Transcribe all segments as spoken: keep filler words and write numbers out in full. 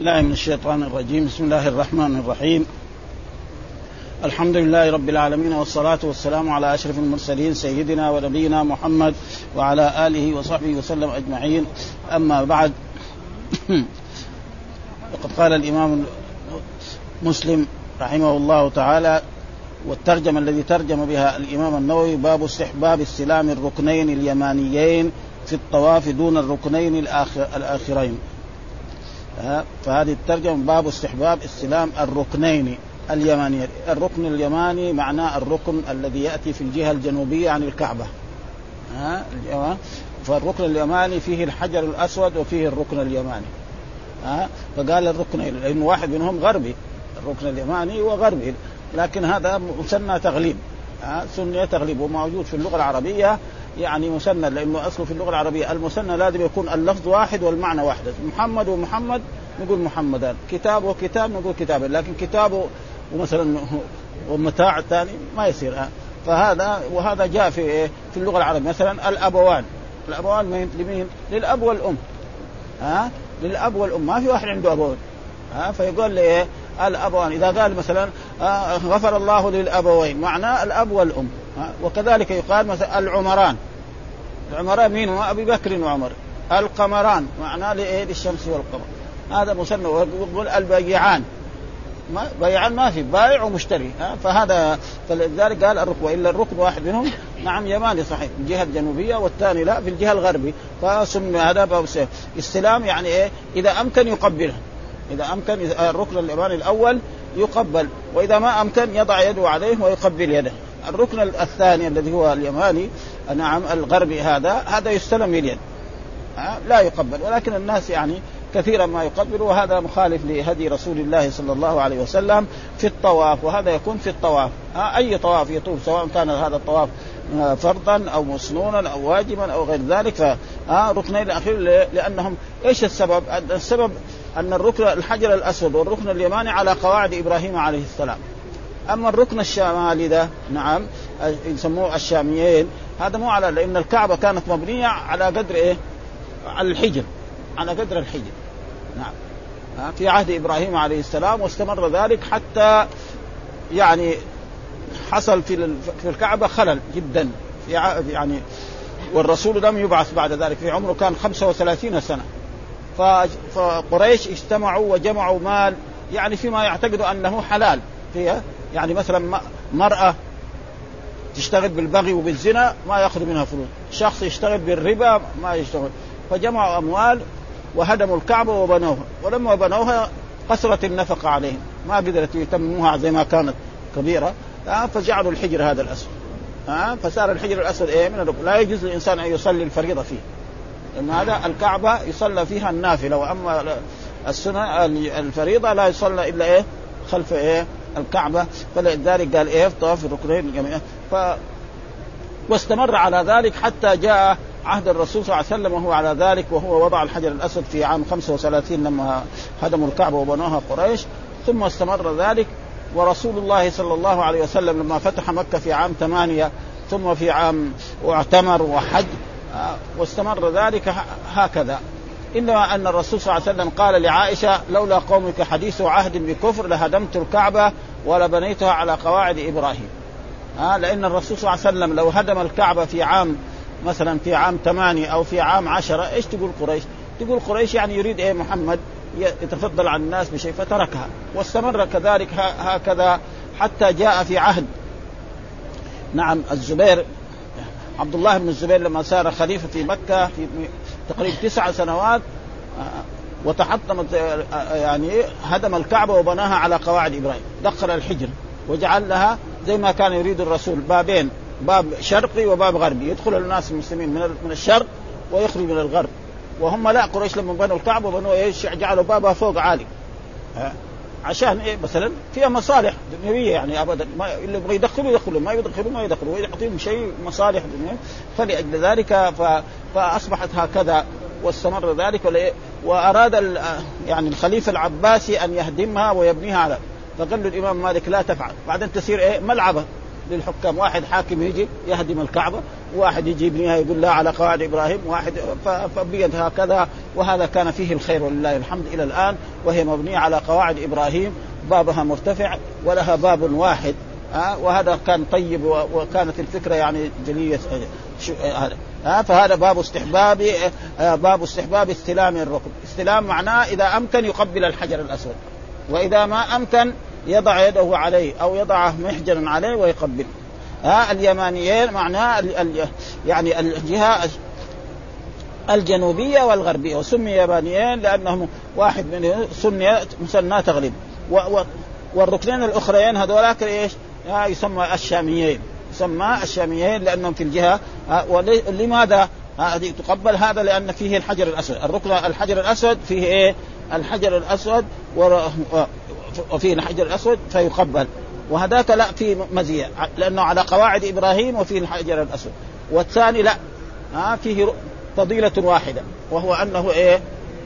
الله من الشيطان الرجيم. بسم الله الرحمن الرحيم. الحمد لله رب العالمين، والصلاة والسلام على أشرف المرسلين سيدنا ونبينا محمد وعلى آله وصحبه وسلم أجمعين. أما بعد، وقد قال الإمام مسلم رحمه الله تعالى، والترجمة الذي ترجم بها الإمام النووي: باب استحباب استلام الركنين اليمانيين في الطواف دون الركنين الآخرين. فهذه الترجمة باب استحباب استلام الركنين اليمانيين. الركن اليماني معناه الركن الذي يأتي في الجهة الجنوبية عن الكعبة. فالركن اليماني فيه الحجر الأسود وفيه الركن اليماني. فقال الركنين لأن واحد منهم غربي، الركن اليماني وغربي، لكن هذا مسمى تغليب، سنة تغليب، وموجود في اللغة العربية يعني مسنى، لأنه أصله في اللغة العربية المسنى لازم يكون اللفظ واحد والمعنى واحد. محمد ومحمد نقول محمدان، كتاب وكتاب نقول كتابين، لكن كتاب ومثلا ومتاع ثاني ما يصير. فهذا وهذا جاء في في اللغة العربية مثلا الأبوان، الأبوان لمين؟ للأب والأم. ها للأب والأم، ما في واحد عنده أبوان. ها فيقول لي الأبوان. إذا قال مثلا غفر الله للأبوين معناه الأب والأم. وكذلك يقال مثلا العمران، العمران مين؟ أبي بكر وعمر. القمران معناه للشمس والقمر، هذا مسمى. ويقول البيعان، ما بيعان ما في بائع ومشتري. فهذا فلذلك قال الركن، وإلا الركن واحد منهم نعم يماني صحيح في الجهة الجنوبية والثاني لا في الجهة الغربية. فسمى هذا باب استلام، يعني إيه؟ إذا أمكن يقبله، إذا أمكن الركن اليماني الأول يقبل، وإذا ما أمكن يضع يده عليه ويقبل يده. الركن الثاني الذي هو اليماني نعم الغربي، هذا هذا يستلم اليد لا يقبل، ولكن الناس يعني كثيرا ما يقبل، وهذا مخالف لهدي رسول الله صلى الله عليه وسلم في الطواف. وهذا يكون في الطواف، أي طواف يطوف، سواء كان هذا الطواف فرضا أو مسنونا أو واجبا أو غير ذلك. فركنين الأخير لأنهم إيش السبب؟ السبب أن الركن الحجر الأسود والركن اليماني على قواعد إبراهيم عليه السلام. أما الركن الشمالي ده نعم يسموه الشاميين، هذا مو على، لأن الكعبة كانت مبنية على قدر إيه؟ على الحجر، على قدر الحجر نعم في عهد إبراهيم عليه السلام، واستمر ذلك حتى يعني حصل في الكعبة خلل جدا يعني. والرسول لم يبعث بعد ذلك، في عمره كان خمسة وثلاثين سنة. فقريش اجتمعوا وجمعوا مال يعني فيما يعتقدوا أنه حلال فيها، يعني مثلا مرأة تشتغل بالبغي وبالزنا ما يأخذ منها فلوس، شخص يشتغل بالربا ما يشتغل. فجمعوا أموال وهدموا الكعبة وبنوها، ولما بنوها قصرت النفقة عليهم، ما قدرت يتمموها زي ما كانت كبيرة. فجعلوا الحجر هذا الأسود، فصار الحجر الأسود إيه من الركن، لا يجوز للإنسان أن يصلي الفريضة فيه، لأن هذا الكعبة يصلى فيها النافلة، وأما السنة الفريضة لا يصلى إلا إيه خلف إيه الكعبة. فلذلك قال إيه طواف الركنين جميعا. ف واستمر على ذلك حتى جاء عهد الرسول صلى الله عليه وسلم وهو على ذلك، وهو وضع الحجر الأسود في عام خمسة وثلاثين لما هدموا الكعبة وبنوها قريش. ثم استمر ذلك، ورسول الله صلى الله عليه وسلم لما فتح مكة في عام ثمانية ثم في عام واعتمر وحج، واستمر ذلك هكذا. إنما أن الرسول صلى الله عليه وسلم قال لعائشة: لولا قومك حديث عهد بكفر لهدمت الكعبة ولبنيتها على قواعد إبراهيم. لأن الرسول صلى الله عليه وسلم لو هدم الكعبة في عام مثلا في عام ثمانية أو في عام عشرة، إيش تقول قريش؟ تقول قريش يعني يريد إيه محمد يتفضل عن الناس بشيء، فتركها. واستمر كذلك هكذا حتى جاء في عهد نعم الزبير، عبد الله بن الزبير، لما صار خليفة في مكة في تقريبا تسع سنوات، وتحطمت يعني هدم الكعبة وبناها على قواعد إبراهيم، دخل الحجر وجعل لها زي ما كان يريد الرسول بابين، باب شرقي وباب غربي، يدخل الناس المسلمين من الشرق ويخرج من الغرب. وهم لا، قريش لما بنوا الكعبة بنوا ايش؟ جعلوا بابها فوق عالي، عشان ايه؟ مثلا فيها مصالح دنيويه يعني ابدا، ما اللي يبغى يدخلوا يدخلوا، ما يدخلوا ما يدخلوا، ويعطيهم شيء مصالح دنيويه. فلأجل ذلك فاصبحت هكذا واستمر ذلك. واراد يعني الخليفه العباسي ان يهدمها ويبنيها على، فقال له الامام مالك: لا تفعل، بعدين تصير ايه ملعبه للحكام، واحد حاكم يجي يهدم الكعبة، واحد يجي يبنيها يقول لا على قواعد إبراهيم، واحد فبقت هكذا. وهذا كان فيه الخير ولله الحمد إلى الآن، وهي مبنية على قواعد إبراهيم، بابها مرتفع ولها باب واحد. أه؟ وهذا كان طيب، وكانت الفكرة يعني جلية. هذا أه؟ فهذا باب استحباب أه باب استحباب استلام الركب. استلام معناه إذا أمكن يقبل الحجر الأسود، وإذا ما أمكن يضع يده عليه أو يضعه محجرا عليه ويقبل. ها اليمانيين معناه ال ال يعني الجهة الجنوبية والغربية، وسمي يمانيين لأنهم واحد من سميات مسنات تغرب، والركنين الأخرين هذولاك إيش يسمى الشاميين، يسمى الشاميين لأنهم في الجهة. ولماذا هذه تقبل؟ هذا لأن فيه الحجر الأسود، الركن الحجر الأسود فيه إيه الحجر الأسود و وفيه الحجر الأسود فيقبل، وهذاك لا في مزية لأنه على قواعد إبراهيم وفيه الحجر الأسود. والثاني لا آه فيه فضيلة واحدة، وهو أنه إيه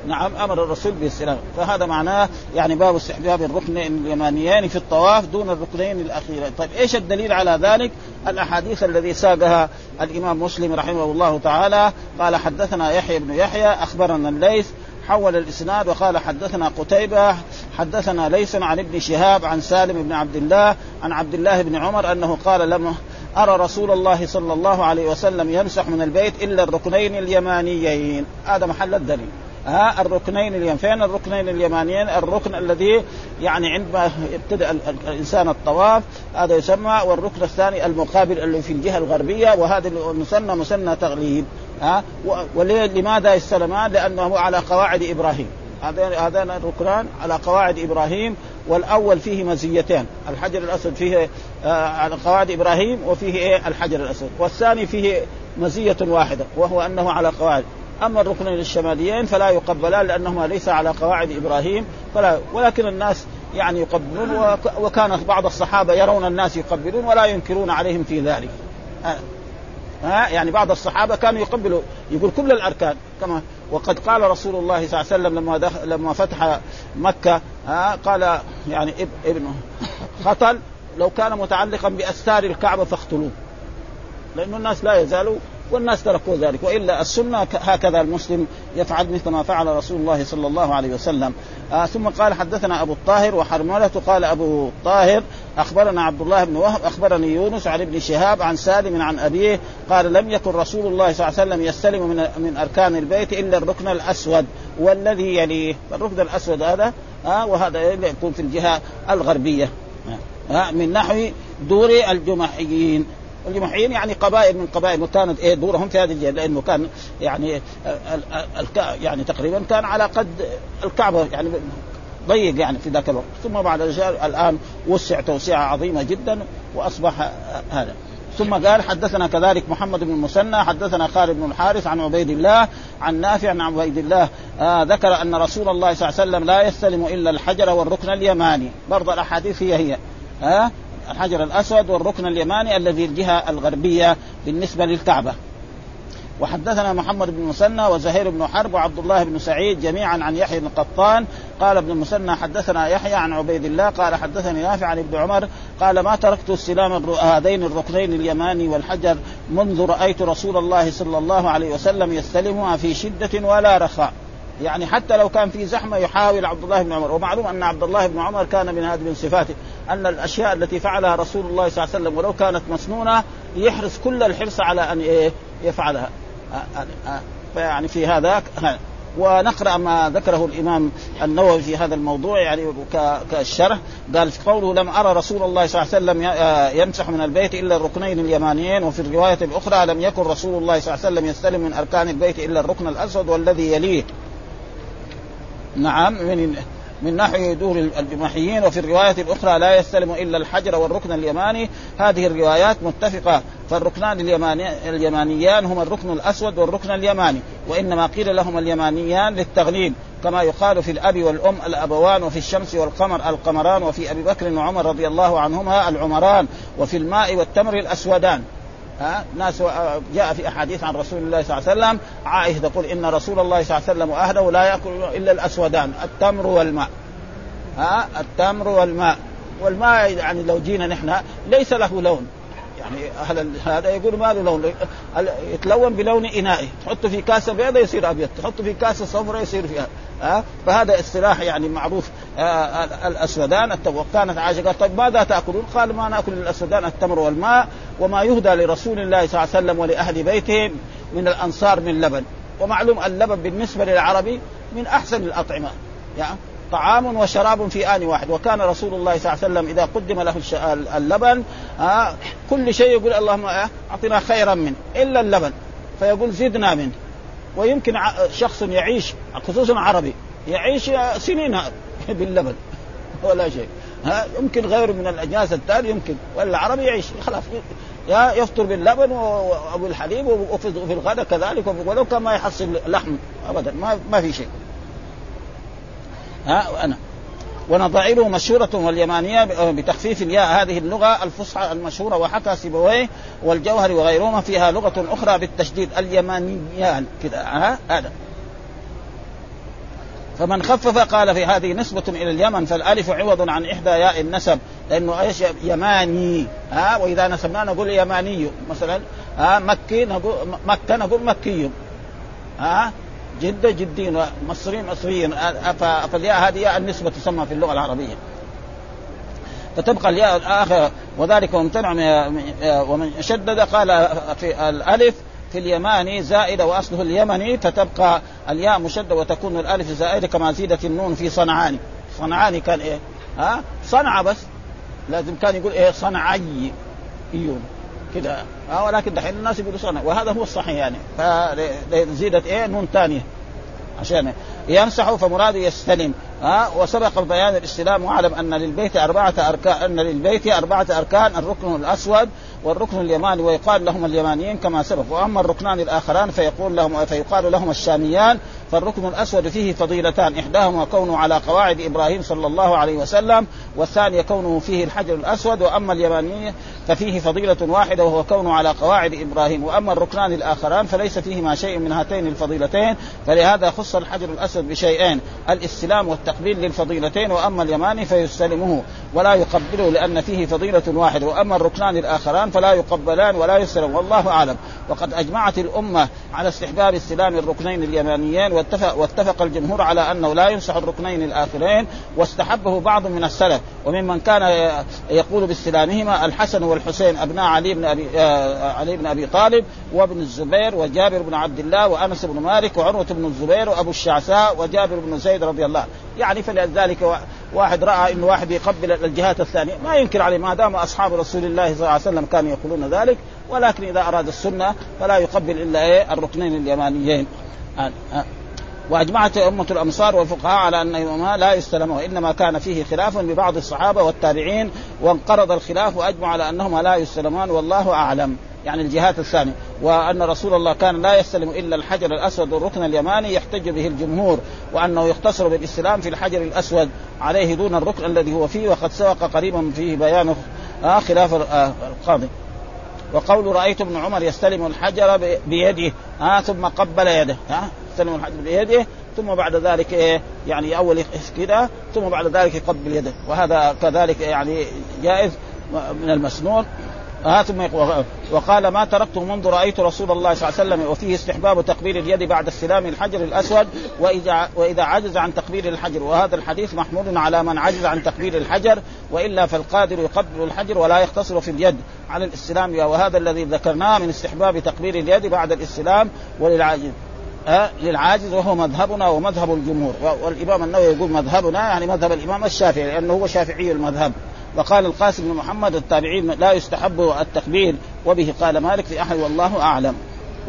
نعم أمر الرسول بالسلام. فهذا معناه يعني باب استحباب الركن اليمانيين في الطواف دون الركنين الأخيرين. طيب إيش الدليل على ذلك؟ الأحاديث الذي ساقها الإمام مسلم رحمه الله تعالى. قال حدثنا يحيى بن يحيى أخبرنا الليث، حول الإسناد وقال حدثنا قتيبة حدثنا ليس عن ابن شهاب عن سالم بن عبد الله عن عبد الله بن عمر أنه قال لم أرى رسول الله صلى الله عليه وسلم يمسح من البيت إلا الركنين اليمانيين. هذا محل الدليل. ها الركنين اليمانيين، فين الركنين اليمانيين؟ الركن الذي يعني عندما يبتدأ الإنسان الطواف هذا يسمى، والركن الثاني المقابل اللي في الجهة الغربية، وهذا المسنى مسنى تغليب. ها ولماذا السلمان؟ لأنه على قواعد إبراهيم، هذان الركنان على قواعد إبراهيم، والأول فيه مزيتان، الحجر الأسود فيه على قواعد إبراهيم وفيه إيه الحجر الأسود، والثاني فيه مزية واحدة وهو أنه على قواعد. أما الركنين الشماليين فلا يقبلان لأنهما ليس على قواعد إبراهيم فلا، ولكن الناس يعني يقبلون، وكان بعض الصحابة يرون الناس يقبلون ولا ينكرون عليهم في ذلك. ها يعني بعض الصحابة كانوا يقبلوا، يقول كل الأركان كما. وقد قال رسول الله صلى الله عليه وسلم لما دخل لما فتح مكة، ها قال يعني ابنه خطل لو كان متعلقا بأستار الكعبة فاقتلوه، لأن الناس لا يزالوا والناس تركوا ذلك، وإلا السنة هكذا المسلم يفعل مثل ما فعل رسول الله صلى الله عليه وسلم. آه ثم قال حدثنا أبو الطاهر وحرملة، قال أبو الطاهر أخبرنا عبد الله بن وهب أخبرني يونس عن ابن شهاب عن سالم عن أبيه قال لم يكن رسول الله صلى الله عليه وسلم يستلم من, من أركان البيت إلا الركن الأسود والذي يليه. الركن الأسود هذا آه وهذا يكون في الجهة الغربية آه من نحو دور الجمحيين. الجمحيين يعني قبائل من قبائل، وكانت إيه دورهم في هذه الجهة، لأنه كان يعني يعني تقريبا كان على قد الكعبة يعني ضيق يعني في ذاك الوقت، ثم بعد ذلك الآن وسع توسعة عظيمة جدا وأصبح هذا. ثم قال حدثنا كذلك محمد بن المثنى حدثنا خالد بن الحارث عن عبيد الله عن نافع عن عبيد الله آه ذكر أن رسول الله صلى الله عليه وسلم لا يستلم إلا الحجر والركن اليماني. برضه الأحاديث هي هي آه الحجر الأسود والركن اليماني الذي الجهة الغربية بالنسبة للكعبة. وحدثنا محمد بن مسنى وزهير بن حرب وعبد الله بن سعيد جميعا عن يحيى بن قطان. قال ابن مسنى حدثنا يحيى عن عبيد الله قال حدثني نافع عن ابن عمر قال ما تركت استلام هذين الركنين اليماني والحجر منذ رأيت رسول الله صلى الله عليه وسلم يستلمها في شدة ولا رخاء. يعني حتى لو كان في زحمة يحاول عبد الله بن عمر، ومعلوم أن عبد الله بن عمر كان من هذه من صفاته أن الأشياء التي فعلها رسول الله صلى الله عليه وسلم ولو كانت مسنونة يحرص كل الحرص على أن يفعلها. يعني في هذا ونقرأ ما ذكره الإمام النووي في هذا الموضوع يعني كالشرح. قال في قوله لم أرى رسول الله صلى الله عليه وسلم يمسح من البيت إلا الركنين اليمانيين، وفي الرواية الأخرى لم يكن رسول الله صلى الله عليه وسلم يستلم من أركان البيت إلا الركن الأسود والذي يليه نعم من من ناحية دور الجمحيين، وفي الرواية الأخرى لا يستلم إلا الحجر والركن اليماني. هذه الروايات متفقة، فالركنان اليمانيان هما الركن الأسود والركن اليماني، وإنما قيل لهم اليمانيان للتغليب كما يقال في الأب والأم الأبوان، وفي الشمس والقمر القمران، وفي أبي بكر وعمر رضي الله عنهما العمران، وفي الماء والتمر الأسودان. ها ناس جاء في أحاديث عن رسول الله صلى الله عليه وسلم عائشة تقول إن رسول الله صلى الله عليه وسلم وأهله لا يأكل إلا الأسودان التمر والماء. ها التمر والماء والماء يعني لو جينا نحن ليس له لون يعني أهل هذا يقول ما لون، يتلون بلون إنائه، تحط في كاسة بيضة يصير أبيض، تحط في كاسة صفراء يصير فيها أه؟ فهذا اصطلاح يعني معروف. أه الأسودان التمر، كانت عائشة قالت طيب ماذا تأكلون؟ قال ما نأكل الأسودان التمر والماء وما يهدى لرسول الله صلى الله عليه وسلم ولأهل بيتهم من الأنصار من لبن. ومعلوم اللبن بالنسبة للعربي من أحسن الأطعمة، يعني طعام وشراب في آن واحد. وكان رسول الله صلى الله عليه وسلم إذا قدم له اللبن آه كل شيء يقول اللهم أعطنا خيرا منه إلا اللبن، فيقول زدنا منه. ويمكن شخص يعيش خصوصا عربي يعيش سنين باللبن ولا شيء، ها يمكن غير من الأجناس الثانية يمكن، والعربي يعيش خلاص يا يفطر باللبن وأبو الحليب وفي الغداء كذلك، ولو كان ما يحصل لحم أبدا ما ما في شيء. ها وأنا ونظائره مشهورة واليمانية بتخفيف الياء، هذه اللغة الفصحى المشهورة. وحكى سيبويه والجوهر وغيرهما فيها لغة أخرى بالتشديد اليمانيان كذا. ها هذا فمن خفف قال في هذه نسبة إلى اليمن، فالألف عوض عن إحدى ياء النسب لأنه أيش يماني. ها وإذا نسبنا نقول يماني مثلا، ها مكي نقول مكة نقول مكي، ها جدة جدين، مصريين مصريين. فالياء هذه النسبة تسمى في اللغة العربية، فتبقى الياء الآخر. وذلك ممتنع ومن شدد قال في الألف في اليماني زائدة وأصله اليمني، فتبقى الياء مشددة وتكون الألف زائدة كما زيدت النون في صنعاني. صنعاني كان إيه ها صنعة، بس لازم كان يقول إيه صنعي إيون كده، اه ولكن دحين الناس يقولوا صنع، وهذا هو الصحيح يعني. فزيدت ايه نون ثانيه عشان يمسحوا، فمراد يستلم. ها وسبق بيان الاستلام، وعلم ان للبيت اربعه اركان، ان للبيت اربعه اركان الركن الاسود والركن اليماني، ويقال لهم اليمانيين كما سبق. واما الركنان الاخران فيقول لهم فيقال لهم الشاميان. فالركن الاسود فيه فضيلتان، احداهما كونه على قواعد ابراهيم صلى الله عليه وسلم، والثانيه كونه فيه الحجر الاسود. واما اليماني ففيه فضيله واحده وهو كونه على قواعد ابراهيم. واما الركنان الاخران فليس فيهما شيء من هاتين الفضيلتين، فلهذا خص الحجر الاسود بشيئين، الاستلام والتقبيل للفضيلتين. واما اليماني فيستلمه ولا يقبله لان فيه فضيله واحده، واما الركنان الاخران فلا يقبلان ولا يستلم، والله اعلم. وقد اجمعت الامه على استحباب استلام الركنين اليمانيين، واتفق, واتفق الجمهور على انه لا يمسح الركنين الاخرين. واستحبه بعض من السلف، وممن كان يقول باستلامهما الحسن والحسين ابناء علي بن ابي علي بن ابي طالب وابن الزبير وجابر بن عبد الله وانس بن مالك وعروه بن الزبير وابو الشعثاء وجابر بن زيد رضي الله. يعني فلذلك واحد راى ان واحد يقبل الجهات الثانيه ما ينكر عليه، ما دام اصحاب رسول الله صلى الله عليه وسلم كانوا يقولون ذلك. ولكن اذا اراد السنه فلا يقبل الا الركنين اليمانيين. وأجمعت أمة الأمصار والفقهاء على أنهما لا يستلمه، إنما كان فيه خلاف ببعض الصحابة والتابعين وانقرض الخلاف، وأجمع على أنهما لا يستلمان والله أعلم، يعني الجهات الثانية. وأن رسول الله كان لا يستلم إلا الحجر الأسود والركن اليماني يحتج به الجمهور، وأنه يختصر بالاستلام في الحجر الأسود عليه دون الركن الذي هو فيه، وقد سبق قريبا فيه بيان خلاف القاضي. وقول رأيت ابن عمر يستلم الحجر بيده آه ثم قبل يده، آه يستلم الحجر بيده ثم بعد ذلك إيه يعني أول كده ثم بعد ذلك يقبل يده، وهذا كذلك يعني جائز من المسنون. آه ثم وقال ما تركته منذ رأيت رسول الله صلى الله عليه وسلم. وفيه استحباب تقبيل اليد بعد استلام الحجر الأسود وإذا, وإذا عجز عن تقبيل الحجر. وهذا الحديث محمول على من عجز عن تقبيل الحجر، وإلا فالقادر يقبل الحجر ولا يقتصر في اليد على الاستلام. وهذا الذي ذكرناه من استحباب تقبيل اليد بعد الاستلام وللعاجز أه للعاجز، وهو مذهبنا ومذهب الجمهور. والإمام النووي يقول مذهبنا يعني مذهب الإمام الشافعي لأنه هو شافعي المذهب. وقال القاسم بن محمد التابعين لا يستحب التقبيل، وبه قال مالك في أحد والله أعلم.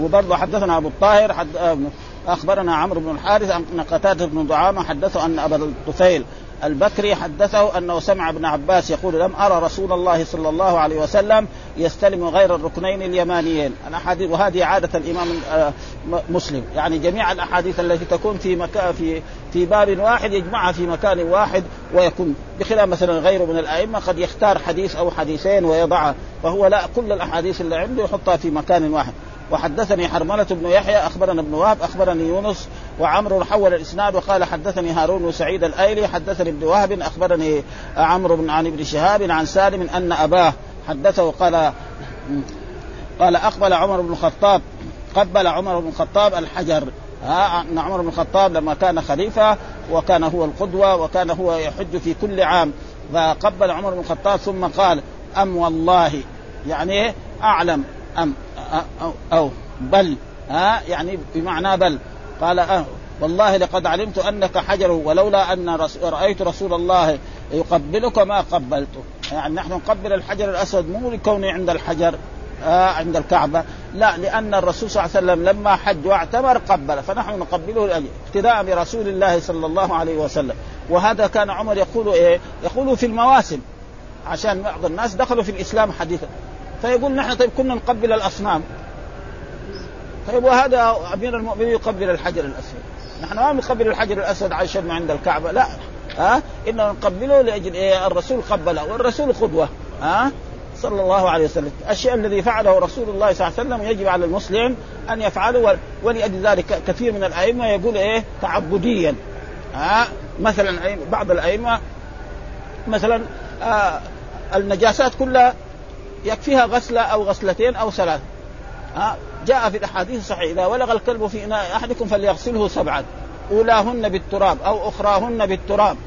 وبرضه حدثنا أبو الطاهر حد أخبرنا عمرو بن الحارث أن قتادة بن دعامة حدثه أن أبا الطفيل البكري حدثه أنه سمع ابن عباس يقول لم أرى رسول الله صلى الله عليه وسلم يستلم غير الركنين اليمانيين. الأحاديث وهذه عادة الإمام مسلم، يعني جميع الأحاديث التي تكون في مكان في في باب واحد يجمعها في مكان واحد، ويكون بخلاف مثلا غيره من الأئمة قد يختار حديث أو حديثين ويضعها، فهو لا كل الأحاديث اللي عنده يحطها في مكان واحد. وحدثني حرملة بن يحيى أخبرنا ابن وهب أخبرني يونس وعمرو حول الإسناد وقال حدثني هارون وسعيد الأيلي حدثني ابن وهب أخبرني عمرو بن عن ابن شهاب عن سالم أن أباه حدثه قال قال أقبل عمر بن الخطاب قبل عمر بن الخطاب الحجر. أن عمر بن الخطاب لما كان خليفة وكان هو القدوة وكان هو يحج في كل عام، فقبل عمر بن الخطاب ثم قال أم والله، يعني أعلم أم أو, أو بل، ها يعني بمعنى بل. قال أه والله لقد علمت أنك حجر، ولولا أن رأيت رسول الله يقبلك ما قبلته. يعني نحن نقبل الحجر الأسود مو لكوني عند الحجر آه عند الكعبة، لا، لأن الرسول صلى الله عليه وسلم لما حج واعتمر قبله، فنحن نقبله اقتداء برسول الله صلى الله عليه وسلم. وهذا كان عمر يقول إيه؟ يقول في المواسم، عشان بعض الناس دخلوا في الإسلام حديثا فيقول نحن طيب كنا نقبل الأصنام، طيب وهذا أمير المؤمنين يقبل الحجر الأسود، نحن ما نقبل الحجر الأسود عشان ما عند الكعبة، لا ها آه؟ إنه نقبله لأجل إيه؟ الرسول قبله والرسول قدوة ها آه؟ صلى الله عليه وسلم. الشيء الذي فعله رسول الله صلى الله عليه وسلم يجب على المسلم أن يفعله، ولأجل ذلك كثير من الأئمة يقول إيه تعبديا آه؟ مثلا بعض الأئمة مثلا آه النجاسات كلها يكفيها غسلة أو غسلتين أو ثلاث آه؟ جاء في الأحاديث صحيح إذا ولغ الكلب في إناء أحدكم فليغسله سبعا أولاهن بالتراب أو أخراهن بالتراب.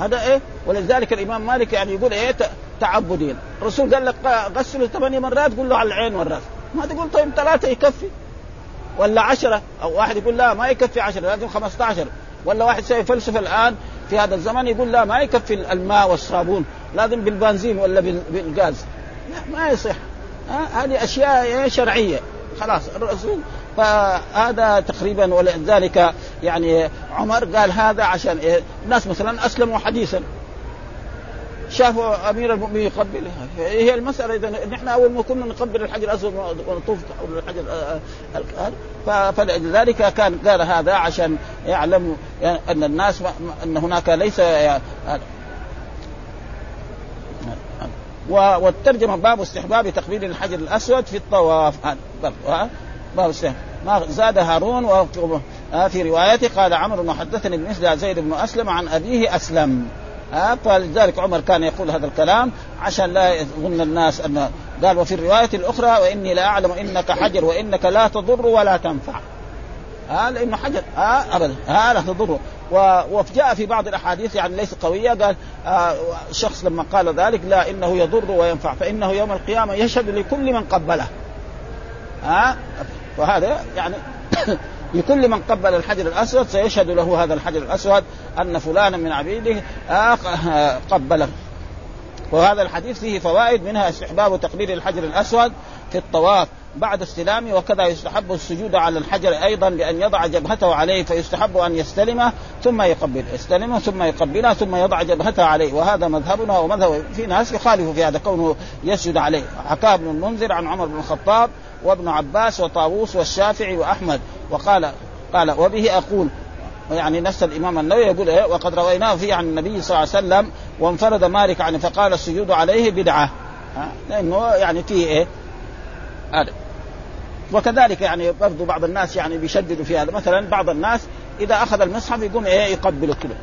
هذا إيه، ولذلك الإمام مالك يعني يقول إيه تعبدين. الرسول قال لك غسله ثمانية مرات، قل له على العين والرأس، ما تقول طيب ثلاثة يكفي ولا عشرة، أو واحد يقول لا ما يكفي عشرة لازم خمسة عشر، ولا واحد سيفلسفة الآن في هذا الزمن يقول لا ما يكفي الماء والصابون لازم بالبنزين ولا بالغاز، لا ما يصح. هذه أشياء شرعية خلاص الرسول، فهذا تقريبا. ولذلك يعني عمر قال هذا عشان إيه؟ الناس مثلا أسلموا حديثا شافوا أمير المؤمنين يقبله، هي المسألة. إذا نحن أول ما كنا نقبل الحجر الأسود ونطوف حول الحجر الأسود، فلذلك كان قال هذا عشان يعلم أن الناس أن هناك ليس. والترجمة باب استحباب تقبيل الحجر الأسود في الطواف، باب استحباب. ما زاد هارون في روايته قال عمرو محدثني بمثل زيد بن أسلم عن أبيه أسلم. فلذلك عمر كان يقول هذا الكلام عشان لا يظن الناس أنه قال. وفي الرواية الأخرى وإني لا أعلم إنك حجر وإنك لا تضر ولا تنفع، ها لأنه حجر ها أبدا ها لا تضر. وجاء في بعض الأحاديث يعني ليس قوية قال شخص لما قال ذلك لا إنه يضر وينفع فإنه يوم القيامة يشهد لكل من قبله، ها وهذا يعني لكل من قبل الحجر الأسود سيشهد له هذا الحجر الأسود أن فلانا من عبيده قبله. وهذا الحديث فيه فوائد، منها استحباب تقبيل الحجر الأسود في الطواف بعد استلامه، وكذا يستحب السجود على الحجر أيضا بأن يضع جبهته عليه، فيستحب أن يستلمه ثم يقبل استلمه ثم يقبله ثم يضع جبهته عليه. وهذا مذهبنا ومذهب في ناس يخالف في هذا كونه يسجد عليه. حكى ابن المنذر عن عمر بن الخطاب وابن عباس وطاووس والشافعي وأحمد، وقال قال وبه أقول، يعني نفس الإمام النووي يقول إيه وقد رويناه فيه عن النبي صلى الله عليه وسلم. وانفرد مالك عنه فقال السجود عليه بدعة، لأنه يعني فيه إيه هذا. وكذلك يعني برضو بعض الناس يعني بيشددوا في هذا، مثلا بعض الناس إذا أخذ المصحف يقوم إيه يقبله كله،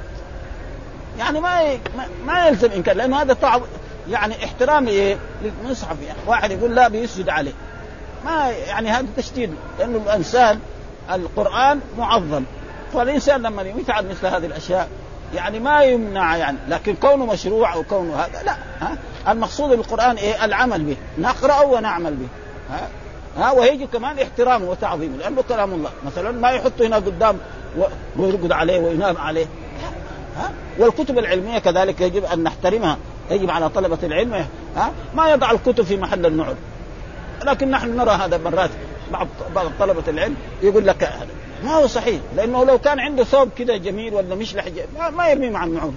يعني ما ما يلزم إنكار، لأنه هذا طعب يعني احترام إيه للمصحف. يعني واحد يقول لا بيسجد عليه، ما يعني هذا تشديد، لأنه الإنسان القرآن معظم، فالإنسان لما يتعب مثل هذه الأشياء يعني ما يمنع يعني، لكن كونه مشروع أو كونه هذا لا. ها المقصود بالقرآن إيه العمل به، نقرأه ونعمل به، ها ها ويجي كمان احترامه وتعظيمه لأنه كلام الله. مثلا ما يحطه هنا قدام ويرقد عليه وينام عليه، ها والكتب العلمية كذلك يجب أن نحترمها، يجب على طلبة العلم ها ما يضع الكتب في محل النعل. لكن نحن نرى هذا مرات بعض بعض طلبة العلم يقول لك هذا ما هو صحيح، لأنه لو كان عنده ثوب كده جميل ولا مشلح ما يرميه مع النعول،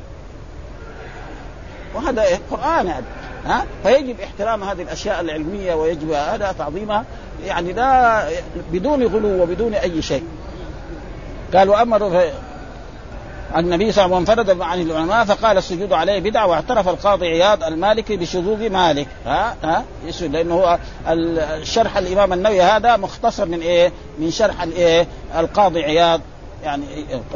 وهذا إيه قرآن هذا. ها فيجب احترام هذه الأشياء العلمية ويجب هذا تعظيمها، يعني لا بدون غلو وبدون أي شيء. قال وأمر النبي صلى الله عليه وسلم وانفرد عن العلماء فقال السجود عليه بدعة. واعترف القاضي عياض المالكي بشذوذ مالك، ها ها لأنه الشرح الإمام النووي هذا مختصر من إيه من شرح الإيه القاضي عياض، يعني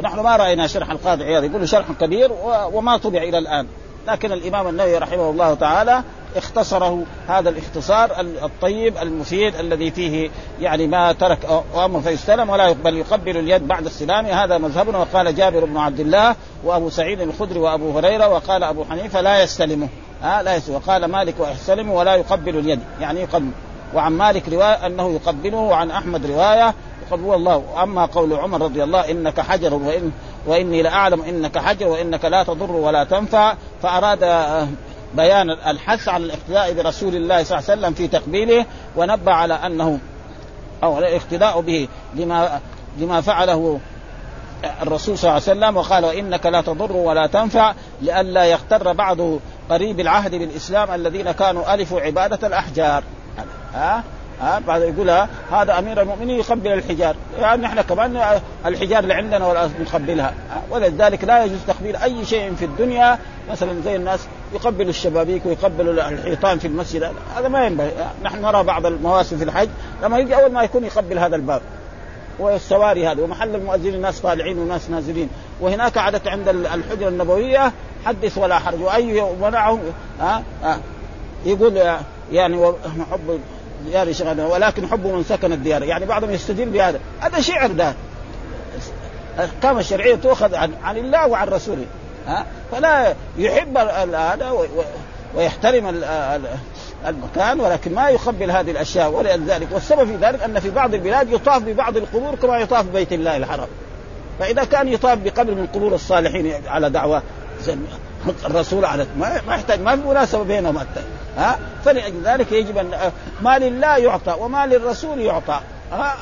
نحن ما رأينا شرح القاضي عياض، يقولوا شرح كبير وما طبع إلى الآن، لكن الإمام النووي رحمه الله تعالى اختصره هذا الاختصار الطيب المفيد الذي فيه يعني ما ترك أمر فيستلم ولا يقبل يقبل اليد بعد السلام. هذا مذهبنا. وقال جابر بن عبد الله وأبو سعيد الخدري وأبو هريرة وقال أبو حنيفة لا يستلمه آه لا يستلمه. وقال مالك ويستلمه ولا يقبل اليد يعني يقبل. وعن مالك رواية أنه يقبله وعن أحمد رواية يقبله الله. أما قول عمر رضي الله إنك حجر وإن وإني لأعلم إنك حجر وإنك لا تضر ولا تنفع فأراد بيان الحث على الاقتداء برسول الله صلى الله عليه وسلم في تقبيله ونبه على أنه أو الاقتداء به لما, لما فعله الرسول صلى الله عليه وسلم. وقال وإنك لا تضر ولا تنفع لئلا يغتر بعض قريب العهد بالإسلام الذين كانوا ألفوا عبادة الأحجار. ها ها بعد يقولها هذا أمير المؤمنين يقبل الحجار يعني نحن كمان الحجار اللي عندنا ولا نقبلها. ولذلك لا يجوز تقبيل أي شيء في الدنيا مثلا زي الناس يقبلوا الشبابيك ويقبلوا الحيطان في المسجد هذا ما ينبغي. نحن نرى بعض المواسم في الحج لما يجي أول ما يكون يقبل هذا الباب والسواري هذا ومحل المؤذنين الناس طالعين وناس نازلين. وهناك عادة عند الحجر النبوية حدث ولا حرج وأي منعهم ها ها يقول يعني وحب دياري شغلنا ولكن حب من سكن الديار يعني بعضهم يستدل بهذا. هذا شعر ده الأحكام الشرعية تؤخذ عن, عن الله وعن رسوله ها؟ فلا يحب هذا ويحترم ال ال المكان ولكن ما يقبل هذه الأشياء. ولذلك والسبب في ذلك أن في بعض البلاد يطاف ببعض القبور كما يطاف بيت الله الحرام. فإذا كان يطاف بقبر من قبور الصالحين على دعوة الرسول على ما يحتاج ما في مناسبة بينهم ها. فلذلك يجب أن ما لله يعطى وما للرسول يعطى.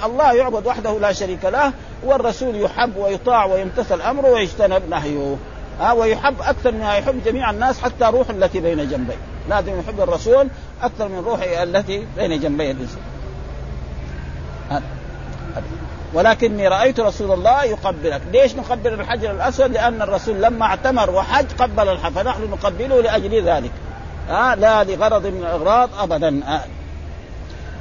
الله يعبد وحده لا شريك له والرسول يحب ويطاع ويمتثل أمره ويجتنب نهيه ها. ويحب أكثر مما يحب جميع الناس حتى روح التي بين جنبيه. لازم يحب الرسول أكثر من روحه التي بين جنبيه الإنسان. ولكني رأيت رسول الله يقبلك. ليش نقبل الحجر الأسود؟ لأن الرسول لما اعتمر وحج قبل الحجر فنحن نقبله لأجل ذلك آه لا لغرض من الأغراض أبدا آه.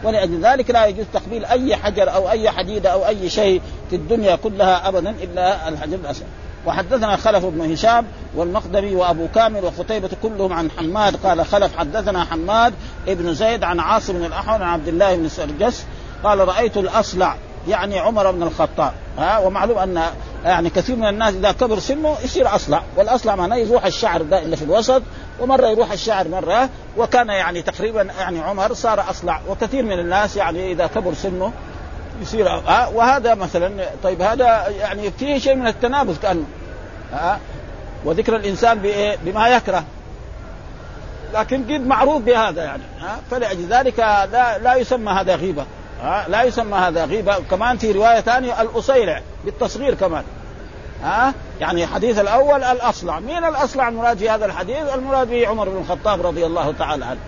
ولأجل ذلك لا يجوز تقبيل أي حجر أو أي حديدة أو أي شيء في الدنيا كلها أبدا إلا الحجر الأسود. وحدثنا خلف بن هشام والمقدري وأبو كامل وقتيبة كلهم عن حماد قال خلف حدثنا حماد ابن زيد عن عاصم بن الأحول عن عبد الله بن سرجس قال رأيت الأصلع يعني عمر بن الخطاب ها. ومعلوم أن يعني كثير من الناس إذا كبر سنه يصير أصلع. والأصلع معناه يروح الشعر ده اللي في الوسط ومرة يروح الشعر مرة. وكان يعني تقريبا يعني عمر صار أصلع. وكثير من الناس يعني إذا كبر سنه يصير ها. وهذا مثلا طيب هذا يعني فيه شيء من التنابذ كأنه ها. وذكر الإنسان بما يكره لكن قد معروف بهذا يعني ها. فلأجل ذلك لا, لا يسمى هذا غيبة ها. لا يسمى هذا غيبة. كمان في رواية ثانية الأصيلع بالتصغير كمان ها. يعني حديث الأول الأصلع. مين الأصلع المراد في هذا الحديث؟ المراد به عمر بن الخطاب رضي الله تعالى عنه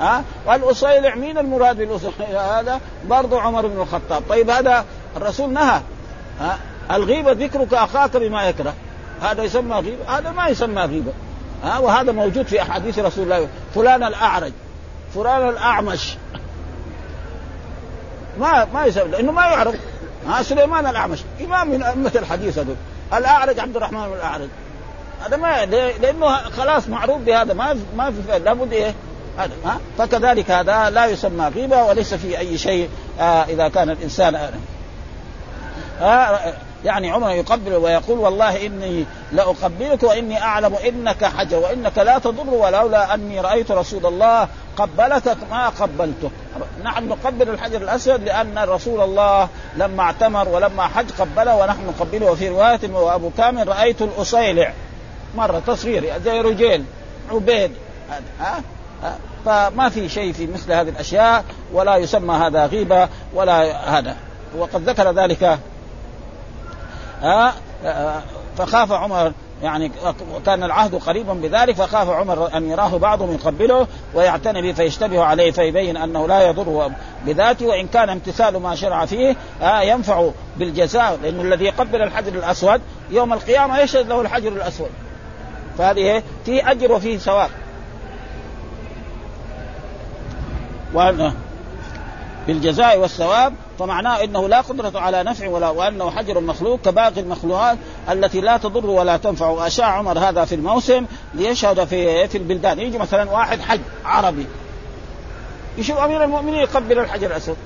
ها. والأصيلع مين المراد بالأصيلع؟ هذا برضو عمر بن الخطاب. طيب هذا الرسول نهى ها. الغيبة ذكرك أخاك بما يكره هذا يسمى غيبة؟ هذا ما يسمى غيبة ها. وهذا موجود في أحاديث رسول الله فلان الأعرج فلان الأعمش ما ما يسمى لأنه ما يعرف ها. سليمان الأعمش إمام من أئمة الحديث هذول. الأعرج عبد الرحمن الأعرج هذا ما لأنه خلاص معروف بهذا ما ما في لابد إيه هذا ها. فكذلك هذا لا يسمى غيبة وليس في أي شيء آه إذا كان الإنسان آه آه يعني عمر يقبل ويقول والله إني لأقبلك وإني أعلم إنك حجر وإنك لا تضر ولولا أني رأيت رسول الله قبلتك ما قبلتك. نحن نقبل الحجر الأسود لأن رسول الله لما اعتمر ولما حج قبله ونحن نقبله. وفي رواية وأبو كامل رأيت الأصيلع مرة تصغير زي رجال عبيد ها ها. فما في شيء في مثل هذه الأشياء ولا يسمى هذا غيبة ولا هذا. وقد ذكر ذلك ها فخاف عمر يعني كان العهد قريبا بذلك فخاف عمر أن يراه بعضهم يقبله ويعتني به فيشتبه عليه فيبين أنه لا يضر بذاته. وإن كان امتثال ما شرع فيه ينفع بالجزاء لأنه الذي يقبل الحجر الأسود يوم القيامة يشهد له الحجر الأسود. فهذه فيه أجر وفيه ثواب. وأنه بالجزاء والثواب فمعناه أنه لا قدرة على نفع ولا وأنه حجر مخلوق كباقي المخلوقات التي لا تضر ولا تنفع. وأشاع عمر هذا في الموسم ليشهد في في البلدان. يجي مثلا واحد حج عربي يشوف أمير المؤمنين يقبل الحجر الأسود،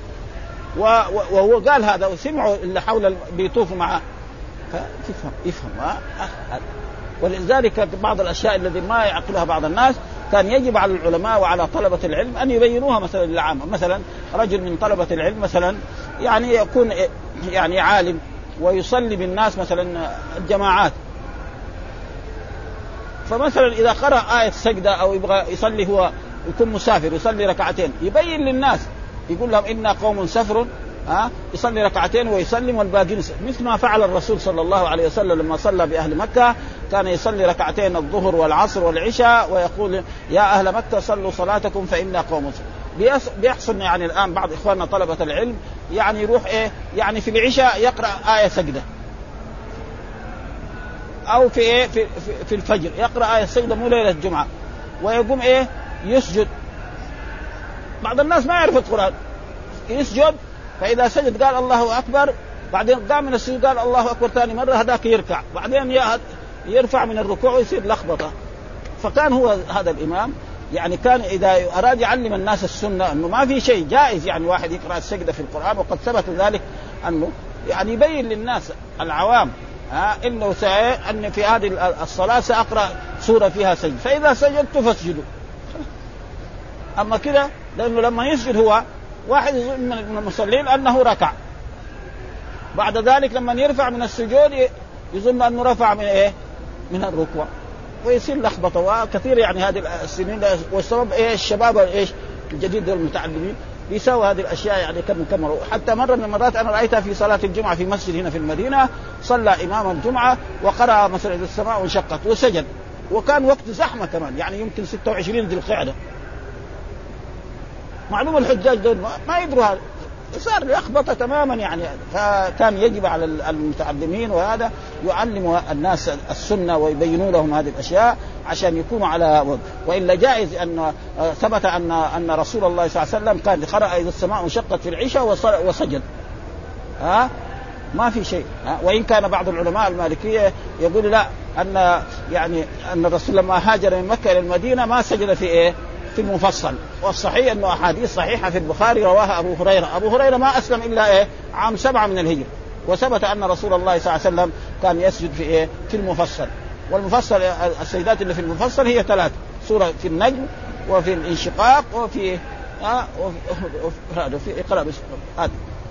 وهو قال هذا وسمعوا اللي حول بيطوفوا معه، فيفهم يفهم. ولذلك بعض الأشياء التي ما يعقلها بعض الناس كان يجب على العلماء وعلى طلبة العلم أن يبينوها مثلا للعامة. مثلا رجل من طلبة العلم مثلا يعني يكون يعني عالم ويصلي بالناس مثلا الجماعات، فمثلا إذا قرأ آية سجدة أو يبغى يصلي، هو يكون مسافر يصلي ركعتين، يبين للناس يقول لهم إنا قوم سفر، ها يصلي ركعتين ويسلم والباقين، مثل ما فعل الرسول صلى الله عليه وسلم لما صلى بأهل مكة كان يصلي ركعتين الظهر والعصر والعشاء ويقول يا أهل مكة صلوا صلاتكم فإنا قوم سفر. بيحصل يعني الآن بعض إخواننا طلبة العلم يعني يروح إيه يعني في العشاء يقرأ آية سجدة، أو في إيه في, في, في الفجر يقرأ آية سجدة مو ليلة الجمعة، ويقوم إيه يسجد. بعض الناس ما يعرف القرآن، يسجد فإذا سجد قال الله أكبر، بعدين قام من السجود قال الله أكبر ثاني مرة، هذاك يركع، بعدين يرفع من الركوع ويصير لخبطة. فكان هو هذا الإمام يعني كان إذا أراد يعلم الناس السنة أنه ما في شيء جائز يعني واحد يقرأ السجدة في القرآن، وقد ثبت ذلك أنه يعني يبين للناس العوام ها إنه أن في هذه الصلاة سأقرأ سورة فيها سجد، فإذا سجدت فاسجدوا. أما كده لأنه لما يسجد هو واحد من المصلين أنه ركع، بعد ذلك لما يرفع من السجود يظن أنه رفع من إيه من الركوع، ويصير لخبطة كثير يعني هذه السنين. والسبب إيه الشباب إيش الجديد والمتعلمين بيساوي هذه الأشياء يعني كم كم. حتى مرة من المرات أنا رأيتها في صلاة الجمعة في مسجد هنا في المدينة، صلى إمام الجمعة وقرأ مثلا السماء وانشقت وسجد، وكان وقت زحمة كمان يعني يمكن ستة وعشرين ذي القعدة، معلوم الحجاج دول ما يدروا هذا، صار لخبطة تماما يعني. فكان يجب على المتعلمين وهذا يعلموا الناس السنة ويبينوا لهم هذه الأشياء عشان يكونوا على وضع. وإلا جائز أن ثبت أن أن رسول الله صلى الله عليه وسلم كان قرأ إذا السماء انشقت في العشاء وسجد، ها ما في شيء. وإن كان بعض العلماء المالكية يقول لا، أن يعني أن الرسول لما هاجر من مكة إلى المدينة ما سجد في إيه في المفصل. والصحيح أنه أحاديث صحيحة في البخاري رواها أبو هريرة، أبو هريرة ما أسلم إلا إيه عام سبعة من الهجرة، وثبت أن رسول الله صلى الله عليه وسلم كان يسجد في إيه في المفصل. والمفصل السيدات اللي في المفصل هي ثلاث سورة، في النجم وفي الانشقاق وفي آه وفي إقرأ.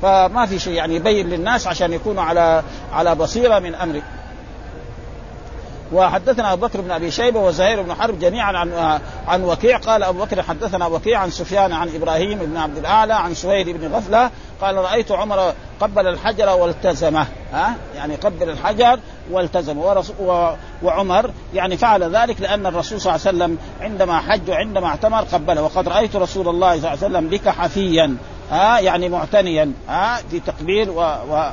فما في شيء يعني يبين للناس عشان يكونوا على على بصيرة من أمره. وحدثنا أبو بكر بن أبي شيبة وزهير بن حرب جميعا عن عن وكيع. قال أبو بكر حدثنا وكيع عن سفيان عن إبراهيم بن عبد الأعلى عن سويد بن غفلة قال رأيت عمر قبل الحجر والتزمه، ها يعني قبل الحجر والتزمه. وعمر يعني فعل ذلك لأن الرسول صلى الله عليه وسلم عندما حج وعندما اعتمر قبله. وقد رأيت رسول الله صلى الله عليه وسلم بك حفيا، ها يعني معتنيا، ها في تقبيل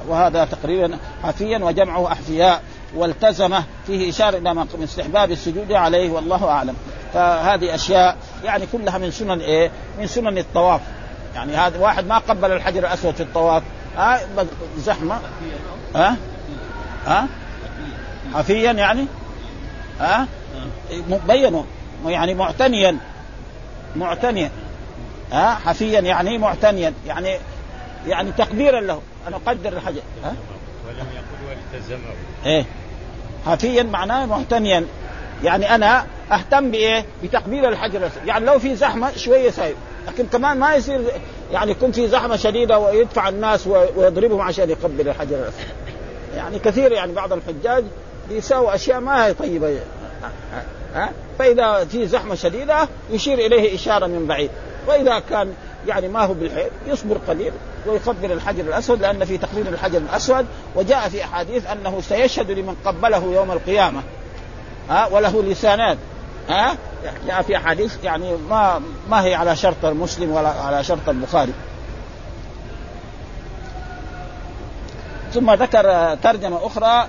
وهذا تقريبا حفيا وجمعه أحفياء. والتزمه فيه إشارة إلى من استحباب السجود عليه والله أعلم. فهذه أشياء يعني كلها من سنن إيه من سنن الطواف. يعني هذا واحد ما قبل الحجر الأسود في الطواف، ها آه زحمة، ها آه؟ آه؟ ها حفيا يعني ها آه؟ مبينه يعني معتنيا معتنيا ها آه؟ حفيا يعني معتنيا يعني يعني تقديرا له أنا أقدر الحجر، ها آه؟ ولم يقل والتزمه ايه حفيا معناه مهتميا يعني انا اهتم بايه بتقبيل الحجر. يعني لو في زحمه شويه سايب، لكن كمان ما يصير يعني يكون في زحمه شديده ويدفع الناس ويضربهم عشان يقبل الحجر. يعني كثير يعني بعض الحجاج بيساووا اشياء ما هي طيبه يعني. ها فاذا في زحمه شديده يشير اليه اشاره من بعيد، واذا كان يعني ما هو بالحيل يصبر قليل ويقبل الحجر الأسود، لأن في تقبيل الحجر الأسود وجاء في أحاديث أنه سيشهد لمن قبله يوم القيامة، ها وله لسانات، ها جاء في أحاديث يعني ما ما هي على شرط المسلم ولا على شرط البخاري. ثم ذكر ترجمة أخرى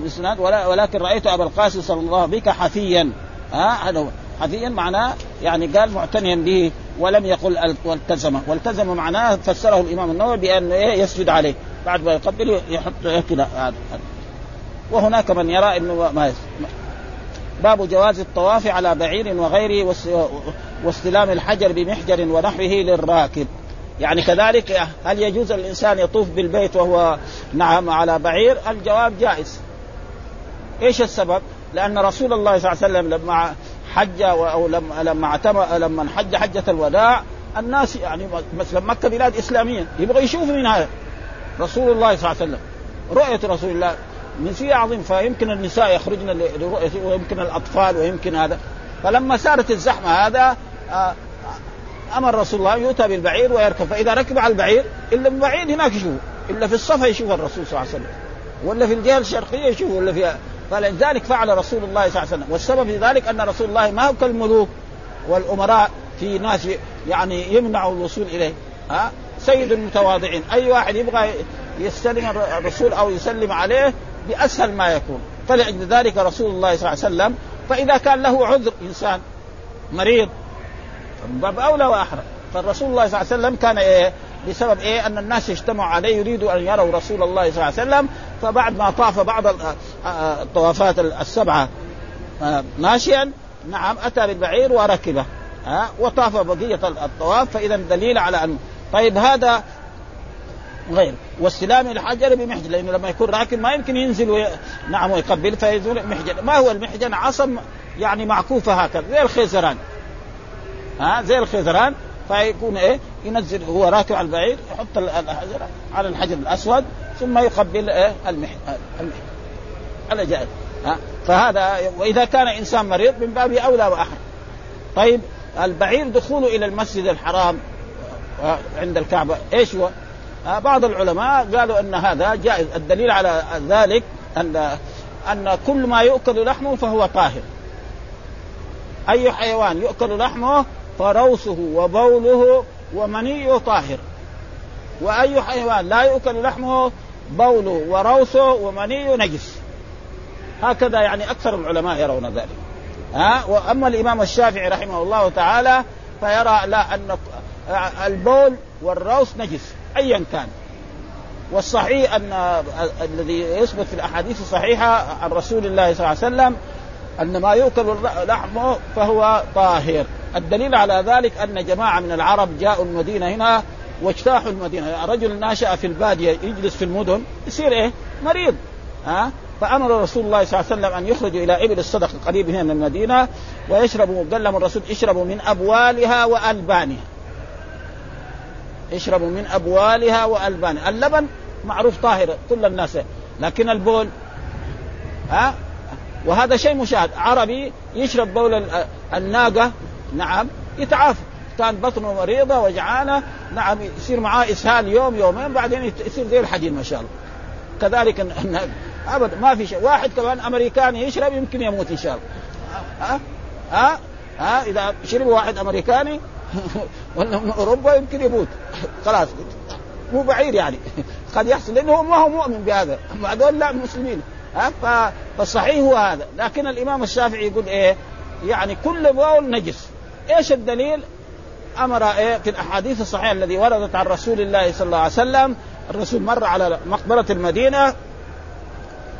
بسند ولكن رأيت أبا القاسم صلى الله بك حفيا، ها هذا حفيا معناه يعني قال معتنيا به ولم يقل والتزمه. والتزمه معناه فسره الإمام النووي بأن يسجد عليه بعد ما يقبل يحط كده. وهناك من يرى انه ما يسمى. باب جواز الطواف على بعير وغيره واستلام الحجر بمحجر ونحوه للراكب. يعني كذلك هل يجوز الإنسان يطوف بالبيت وهو نعم على بعير؟ الجواب جائز. إيش السبب؟ لأن رسول الله صلى الله عليه وسلم لما حج أو لما اعتمر لما حج حجة الوداع الناس يعني مثلا مكة بلاد إسلامية يبغى يشوف من هذا رسول الله صلى الله عليه وسلم. رؤية رسول الله من شيء عظيم، فيمكن النساء يخرجن لرؤية ويمكن الأطفال ويمكن هذا. فلما سارت الزحمة هذا آه أمر رسول الله يؤتى بالبعير ويركب، فإذا ركب على البعير إلا من بعيد هناك يشوف، إلا في الصفا يشوف الرسول صلى الله عليه وسلم، ولا في الجهة الشرقية يشوف، ولا في. فلذلك فعل رسول الله صلى الله عليه وسلم. والسبب في ذلك أن رسول الله ما هو كالملوك والأمراء في ناس يعني يمنعوا الوصول إليه، ها سيد المتواضعين. أي واحد يبغى يستلم الرسول أو يسلم عليه بأسهل ما يكون. فلأجل ذلك رسول الله صلى الله عليه وسلم، فإذا كان له عذر إنسان مريض باب أولى وأحرى. فالرسول الله صلى الله عليه وسلم كان إيه بسبب إيه أن الناس اجتمعوا عليه يريدوا أن يروا رسول الله صلى الله عليه وسلم. فبعد ما طاف بعض الطوافات السبعة ماشيا نعم أتى بالبعير وركبه وطاف بقية الطواف، فإذا دليل على أنه طيب. هذا غير واستلام الحجر بمحجن، لأنه لما يكون راكب ما يمكن ينزل وي... نعم ويقبل فيزول محجن. ما هو المحجن؟ عصم يعني معكوفة هكذا زي الخيزران، ها زي الخيزران، فيكون ايه ينزل هو راكب على البعير يحط الحجر على الحجر الأسود ثم يقبل ايه المحجن على جائز. ها فهذا وإذا كان إنسان مريض من باب أولى وأحرى. طيب البعير دخوله إلى المسجد الحرام عند الكعبة ايش هو؟ بعض العلماء قالوا أن هذا جائز. الدليل على ذلك أن أن كل ما يؤكل لحمه فهو طاهر. أي حيوان يؤكل لحمه فروسه وبوله ومنيه طاهر، وأي حيوان لا يؤكل لحمه بوله وروسه ومنيه نجس. هكذا يعني أكثر العلماء يرون ذلك. ها وأما الإمام الشافعي رحمه الله تعالى فيرى لا، أن البول والروس نجس أيا كان. والصحيح أن الذي يثبت في الأحاديث الصحيحة عن رسول الله صلى الله عليه وسلم أن ما يؤكل لحمه فهو طاهر. الدليل على ذلك أن جماعة من العرب جاءوا المدينة هنا واجتاحوا المدينة. رجل ناشأ في البادية يجلس في المدن يصير إيه مريض، ها فأمر رسول الله صلى الله عليه وسلم أن يخرجوا إلى إبل الصدق القريب هنا من المدينة ويشربوا. قال لهم الرسول اشربوا من أبوالها وألبانها، اشربوا من أبوالها وألبانها. اللبن معروف طاهر كل الناس، لكن البول ها وهذا شيء مشاهد. عربي يشرب بول الناقة نعم يتعافى، كان بطنه مريضة وجعانة نعم يصير معاه إسهال يوم يومين بعدين يصير زي الحديد ما شاء الله. كذلك الناقة أبدا ما في شيء. واحد كمان أمريكاني يشرب يمكن يموت إن شاء الله. ها ها ها إذا شرب واحد أمريكاني ولا من أوروبا يمكن يموت خلاص، مو بعير يعني قد يحصل، لأنه ما هو مؤمن بهذا. أما هذول لا مسلمين. فالصحيح هو هذا. لكن الإمام الشافعي يقول إيه يعني كل بول نجس. إيش الدليل؟ أمر إيه في الأحاديث الصحيحة الذي وردت عن رسول الله صلى الله عليه وسلم. الرسول مر على مقبرة المدينة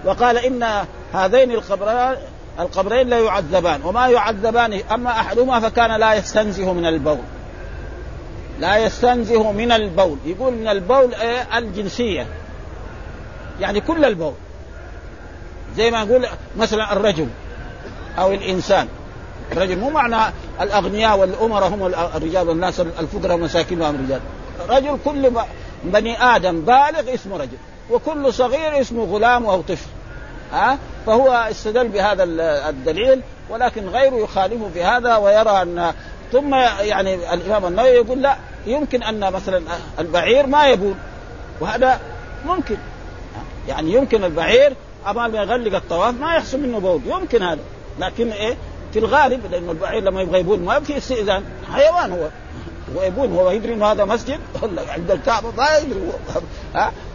وقال إن هذين القبرين القبرين لا يعذبان وما يعذبان، أما أحدهما فكان لا يستنزه من البول، لا يستنزه من البول. يقول من البول إيه الجنسية، يعني كل البول، زي ما نقول مثلا الرجل أو الإنسان. الرجل مو معنى الأغنياء والأمراء هم الرجال والناس الفقراء والمساكين هم الرجال. رجل كل بني آدم بالغ اسمه رجل، وكل صغير اسمه غلام أو طفل. ها فهو استدل بهذا الدليل، ولكن غيره يخالفه في هذا ويرى أن ثم يعني الإمام النووي يقول لا يمكن أن مثلا البعير ما يبول، وهذا ممكن يعني يمكن البعير أما ما يغلق الطواف ما يحصل منه بول يمكن هذا. لكن إيه في الغالب لأن البعير لما يبغى يبول ما في استئذان، حيوان هو ويبول هو يدري إنه هذا مسجد عند الكعبة ما يدري.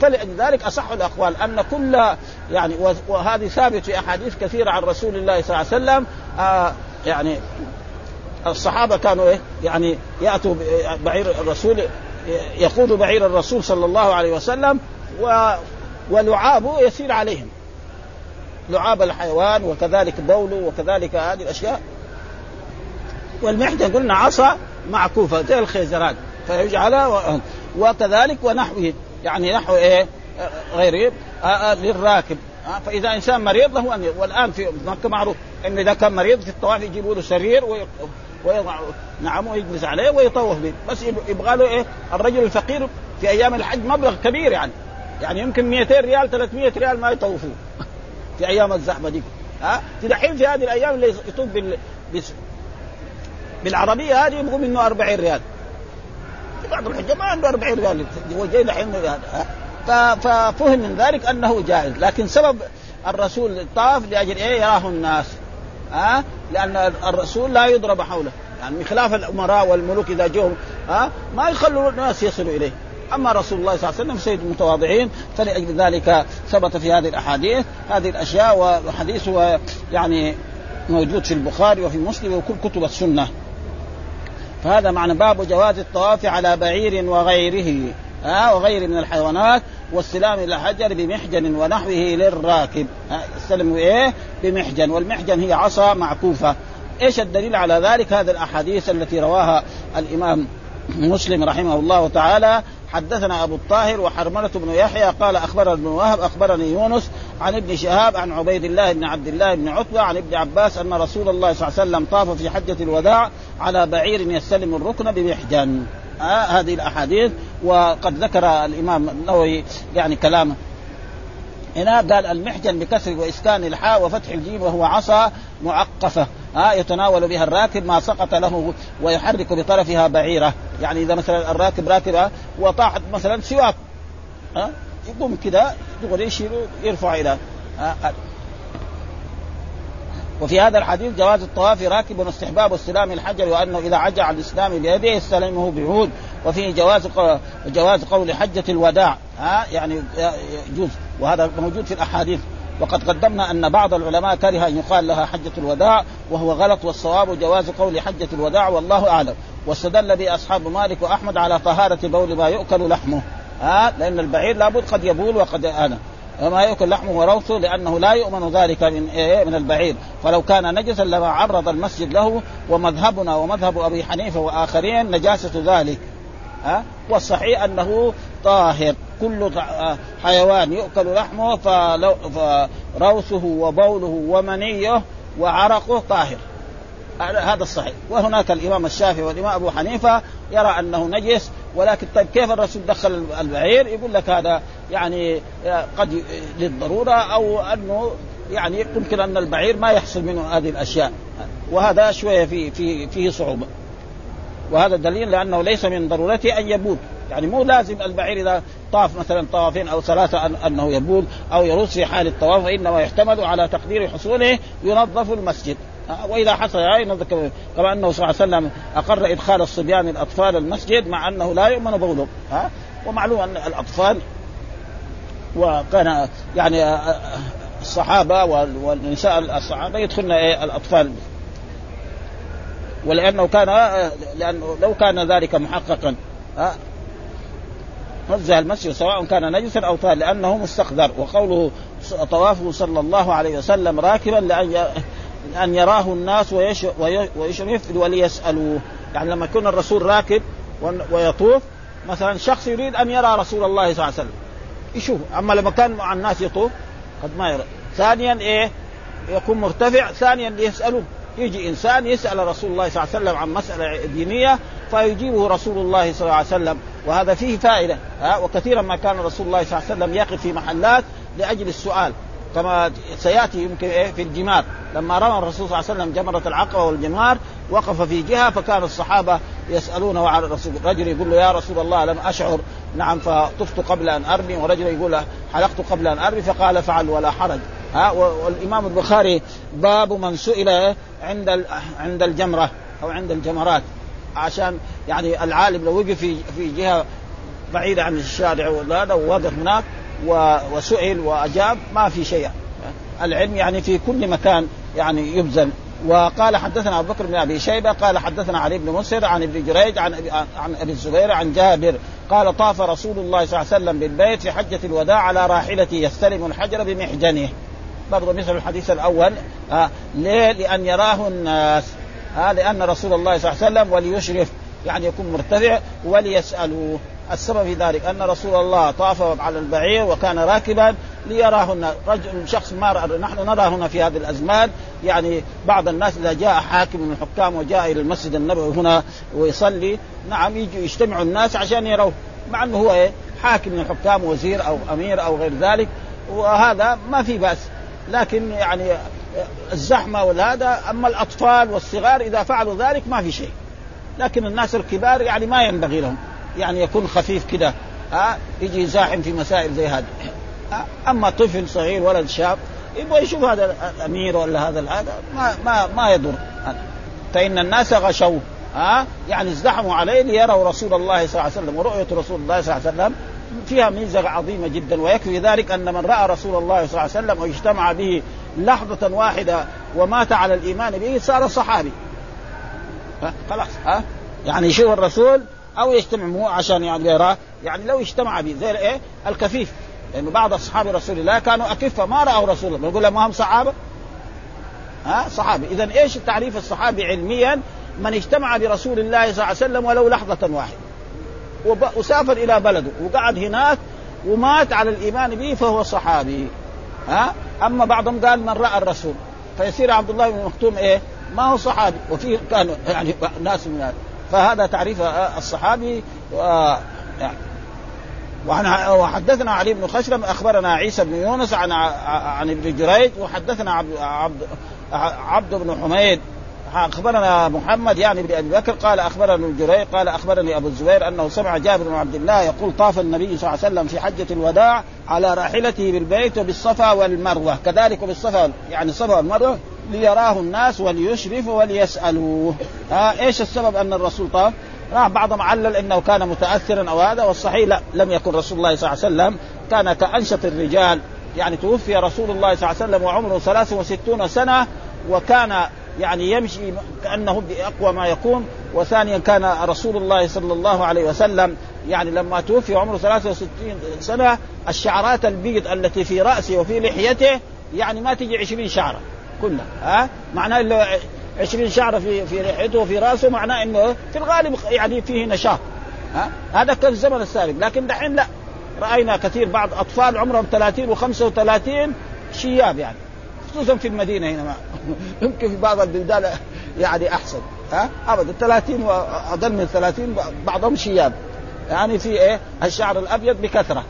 فلذلك أصح الأقوال أن كل يعني وهذه ثابت في أحاديث كثيرة عن رسول الله صلى الله عليه وسلم. آه يعني الصحابة كانوا إيه يعني يأتوا بعير الرسول، يقودوا بعير الرسول صلى الله عليه وسلم و ولعابه يسير عليهم لعاب الحيوان وكذلك بوله وكذلك هذه الأشياء. والمحدة قلنا عصا معكوفة زي الخيزران فيجعلها، وكذلك ونحوه يعني نحو إيه غيره للراكب. فإذا إنسان مريض له أن، والآن في مكة معروف إن إذا كان مريض في الطواف يجيبوا له سرير ويضع نعمه يجلس عليه ويطوف به، بس يبغى له إيه الرجل الفقير في أيام الحج مبلغ كبير يعني يعني يمكن مئتين ريال ثلاثمئة ريال ما يطوفوه في أيام الزحمة دي. ها تدحين في هذه الأيام اللي يطوف بال بالعربية هذه يبغوا منه أربعين ريال، بعض الحجة ما عنده أربعين ريال وجاي دحين هذا. ففهم من ذلك أنه جائز، لكن سبب الرسول طاف لأجل إيه يراه الناس، ها لأن الرسول لا يضرب حوله، يعني من خلاف الأمراء والملوك إذا جوهم ها ما يخلوا الناس يصلوا إليه، أما رسول الله صلى الله عليه وسلم سيد المتواضعين، فلأجل ذلك ثبت في هذه الأحاديث هذه الأشياء. والحديث يعني موجود في البخاري وفي مسلم وكل كتب السنة. فهذا معنى باب جواز الطواف على بعير وغيره آه وغير من الحيوانات، والسلام إلى حجر بمحجن ونحوه للراكب. آه السلم إيه بمحجن، والمحجن هي عصا معكوفة. إيش الدليل على ذلك؟ هذه الأحاديث التي رواها الإمام مسلم رحمه الله تعالى. حدثنا أبو الطاهر وحرملة بن يحيى قال أخبرنا ابن وهب أخبرني يونس عن ابن شهاب عن عبيد الله بن عبد الله بن عتبة عن ابن عباس أن رسول الله صلى الله عليه وسلم طاف في حجة الوداع على بعير يستلم الركن بمحجن. آه هذه الأحاديث. وقد ذكر الإمام النووي يعني كلامه هنا، قال المحجن بكسر وإسكان الحاء وفتح الجيم، وهو عصا معقفة آه يتناول بها الراكب ما سقط له ويحرك بطرفها بعيرة. يعني إذا مثلا الراكب راكبة وطاحت مثلا سواك آه يقوم كده يشيله يرفع إلى آه آه. وفي هذا الحديث جواز الطواف راكب واستحباب السلام الحجر، وأنه إذا عجع الإسلام بيده يستلمه بعود. وفيه جواز جواز قول حجة الوداع ها يعني يجوز، وهذا موجود في الأحاديث. وقد قدمنا أن بعض العلماء كره أن يقال لها حجة الوداع وهو غلط، والصواب جواز قول حجة الوداع والله أعلم. واستدل بأصحاب مالك وأحمد على طهارة بول ما يؤكل لحمه ها، لأن البعير لابد قد يبول وقد آنى وما يأكل لحمه وروثه، لأنه لا يؤمن ذلك من إيه من البعير، فلو كان نجسا لما عرض المسجد له. ومذهبنا ومذهب أبي حنيفة وآخرين نجاسة ذلك أه؟ والصحيح أنه طاهر. كل حيوان يؤكل لحمه فروثه وبوله ومنيه وعرقه طاهر، هذا الصحيح. وهناك الإمام الشافعي والإمام أبو حنيفة يرى أنه نجس، ولكن طيب كيف الرسول دخل البعير؟ يقول لك هذا يعني قد للضرورة، أو أنه يعني يمكن أن البعير ما يحصل منه هذه الأشياء، وهذا شوية في في فيه صعوبة. وهذا الدليل لأنه ليس من ضرورته أن يبول، يعني مو لازم البعير إذا طاف مثلا طوافين أو ثلاثة أنه يبول أو يروس في حال الطواف، إنما يحتمل على تقدير حصوله ينظف المسجد، وإذا حصل ينظف. كما أنه صلى الله عليه وسلم أقر إدخال الصبيان الأطفال المسجد مع أنه لا يؤمن بولهم، ومعلوم أن الأطفال وكان يعني الصحابة والنساء الصحابة يدخلن الأطفال، ولأنه كان لأنه لو كان ذلك محققا نزه المسجد سواء كان نجسا أو طاهر لأنه مستقذر. وقوله طوافه صلى الله عليه وسلم راكبا لأن يراه الناس ويشرف وليسألوه، يعني لما يكون الرسول راكب ويطوف مثلا شخص يريد أن يرى رسول الله صلى الله عليه وسلم يشوف، أما لما كان مع الناس يطوف قد ما يرى. ثانيا إيه يكون مرتفع، ثانيا يسألوه، يجي إنسان يسأل رسول الله صلى الله عليه وسلم عن مسألة دينية فيجيبه رسول الله صلى الله عليه وسلم، وهذا فيه فائدة. وكثيرا ما كان رسول الله صلى الله عليه وسلم يقف في محلات لأجل السؤال، كما سيأتي يمكن في الجمار لما رمى الرسول صلى الله عليه وسلم جمرة العقبة والجمار وقف في جهة، فكان الصحابة يسألونه عن الرسول، رجل يقول له يا رسول الله لم أشعر، نعم فطفت قبل أن أرمي، ورجل يقول له حلقت قبل أن أرمي، فقال فعل ولا حرج. ها والإمام البخاري باب من سئل عند عند الجمرة أو عند الجمرات، عشان يعني العالم لو وقف في في جهة بعيدة عن الشارع وهذا ووقف هناك وسئل وأجاب ما في شيء. العلم يعني في كل مكان يعني يبذل. وقال حدثنا أبو بكر بن أبي شيبة قال حدثنا علي بن مسهر عن ابن جريج عن أبي, عن أبي الزبير عن جابر قال طاف رسول الله صلى الله عليه وسلم بالبيت في حجة الوداع على راحلته يستلم الحجر بمحجنه. برضو مثل الحديث الأول. آه ليه؟ لأن يراه الناس. آه لأن رسول الله صلى الله عليه وسلم وليشرف يعني يكون مرتفع وليسألوه. السبب في ذلك أن رسول الله طاف على البعير وكان راكبا ليراه الناس. رجل شخص ما رأى. نحن نرى هنا في هذه الأزمان يعني بعض الناس إذا جاء حاكم من الحكام وجاء إلى المسجد النبوي هنا ويصلي نعم يجوا يجتمعوا الناس عشان يروه، مع أنه هو إيه؟ حاكم من الحكام، وزير أو أمير أو غير ذلك، وهذا ما في بأس. لكن يعني الزحمة والهذا، أما الأطفال والصغار إذا فعلوا ذلك ما في شيء، لكن الناس الكبار يعني ما ينبغي لهم يعني يكون خفيف كده، ها يجي زاحم في مسائل زي هذا. أما طفل صغير ولد شاب يبغى يشوف هذا الأمير ولا هذا هذا ما ما ما يضر. فإن الناس غشوا، ها يعني ازدحموا عليه ليروا رسول الله صلى الله عليه وسلم. ورؤية رسول الله صلى الله عليه وسلم فيها ميزة عظيمة جدا، ويكفي ذلك أن من رأى رسول الله صلى الله عليه وسلم واجتمع به لحظة واحدة ومات على الإيمان به صار صحابي. ها خلاص، ها يعني يشوف الرسول أو يجتمع معه عشان يعني يراه. يعني لو اجتمع به زي إيه الكفيف، لأن يعني بعض أصحاب رسول الله كانوا أكفة ما رأوا رسول الله، نقول ما هم صحابة. ها صحابة. إذن إيش تعريف الصحابي علميا؟ من اجتمع برسول الله صلى الله عليه وسلم ولو لحظة واحدة، وسافر إلى بلده وقعد هناك ومات على الإيمان به فهو صحابي. ها أما بعضهم قال من رأى الرسول، فيصير عبد الله بن مختوم إيه ما هو صحابي، وفيه كانوا يعني ناس من هذا. فهذا تعريف الصحابي. يعني وحدثنا علي بن خشرم أخبرنا عيسى بن يونس عن عن ابن جريج، وحدثنا عبد عبد, عبد بن حميد أخبرنا محمد يعني بن أبي بكر قال أخبرنا ابن جريج قال أخبرني أبو الزبير أنه سمع جابر بن عبد الله يقول طاف النبي صلى الله عليه وسلم في حجة الوداع على راحلته بالبيت وبالصفا والمروة، كذلك بالصفا يعني الصفا والمروة ليراه الناس وليشرف وليسألوه. آه إيش السبب أن الرسول طاف؟ راح بعضهم علل إنه كان متأثرا أو هذا، والصحيح لا، لم يكن رسول الله صلى الله عليه وسلم كان كأنشط الرجال. يعني توفي رسول الله صلى الله عليه وسلم وعمره ثلاث وستين سنة، وكان يعني يمشي كأنه بأقوى ما يكون. وثانيا كان رسول الله صلى الله عليه وسلم يعني لما توفي عمره ثلاث وستين سنة الشعرات البيض التي في رأسه وفي لحيته يعني ما تجي عشرين شعرة كلها. ها معناه إنه عشرين شعرة في في لحيته وفي رأسه، معناه إنه في الغالب يعني فيه نشاط. ها هذا كان الزمن السابق، لكن دحين لا، رأينا كثير بعض أطفال عمرهم ثلاثين وخمسة وثلاثين شياب، يعني خصوصا في المدينة هنا ما. يمكن في بعض البلدان يعني أحسن. ها أبدا ثلاثين وأقل من ثلاثين بعضهم شياب، يعني في إيه الشعر الأبيض بكثرة،